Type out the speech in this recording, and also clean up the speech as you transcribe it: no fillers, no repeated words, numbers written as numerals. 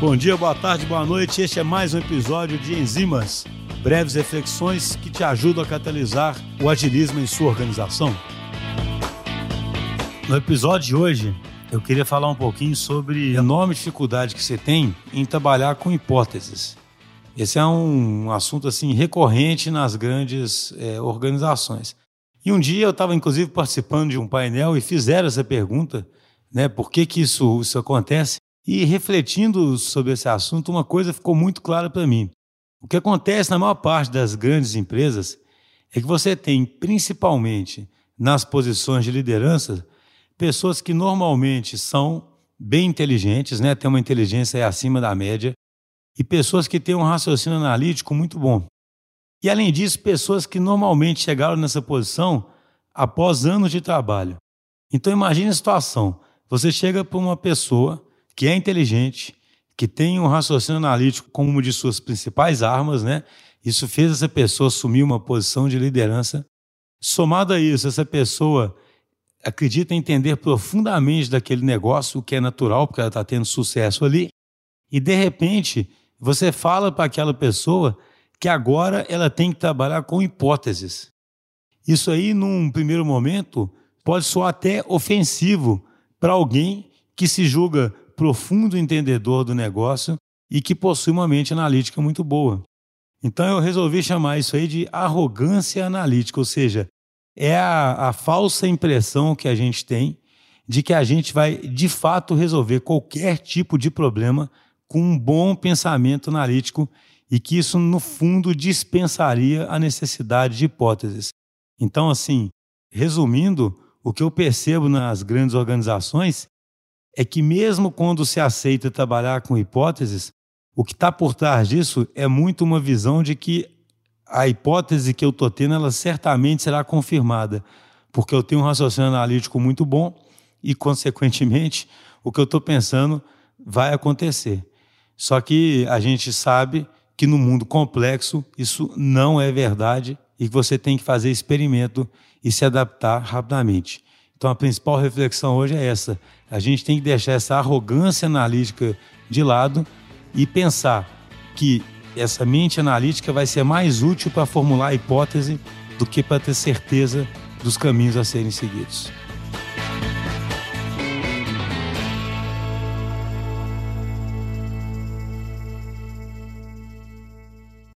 Bom dia, boa tarde, boa noite. Este é mais um episódio de Enzimas, breves reflexões que te ajudam a catalisar o agilismo em sua organização. No episódio de hoje, eu queria falar um pouquinho sobre a enorme dificuldade que você tem em trabalhar com hipóteses. Esse é um assunto assim, recorrente nas grandes organizações. E um dia eu estava, inclusive, participando de um painel e fizeram essa pergunta, né, por que isso acontece? E refletindo sobre esse assunto, uma coisa ficou muito clara para mim. O que acontece na maior parte das grandes empresas é que você tem, principalmente nas posições de liderança, pessoas que normalmente são bem inteligentes, né, têm uma inteligência acima da média, e pessoas que têm um raciocínio analítico muito bom. E, além disso, pessoas que normalmente chegaram nessa posição após anos de trabalho. Então, imagine a situação. Você chega para uma pessoa que é inteligente, que tem um raciocínio analítico como uma de suas principais armas, né? Isso fez essa pessoa assumir uma posição de liderança. Somado a isso, essa pessoa acredita entender profundamente daquele negócio, o que é natural, porque ela está tendo sucesso ali, e, de repente, você fala para aquela pessoa que agora ela tem que trabalhar com hipóteses. Isso aí, num primeiro momento, pode soar até ofensivo para alguém que se julga profundo entendedor do negócio e que possui uma mente analítica muito boa. Então eu resolvi chamar isso aí de arrogância analítica, ou seja, é a falsa impressão que a gente tem de que a gente vai, de fato, resolver qualquer tipo de problema com um bom pensamento analítico e que isso, no fundo, dispensaria a necessidade de hipóteses. Então, assim, resumindo, o que eu percebo nas grandes organizações é que mesmo quando se aceita trabalhar com hipóteses, o que está por trás disso é muito uma visão de que a hipótese que eu estou tendo, ela certamente será confirmada, porque eu tenho um raciocínio analítico muito bom e, consequentemente, o que eu estou pensando vai acontecer. Só que a gente sabe que no mundo complexo isso não é verdade e que você tem que fazer experimento e se adaptar rapidamente. Então, a principal reflexão hoje é essa. A gente tem que deixar essa arrogância analítica de lado e pensar que essa mente analítica vai ser mais útil para formular a hipótese do que para ter certeza dos caminhos a serem seguidos.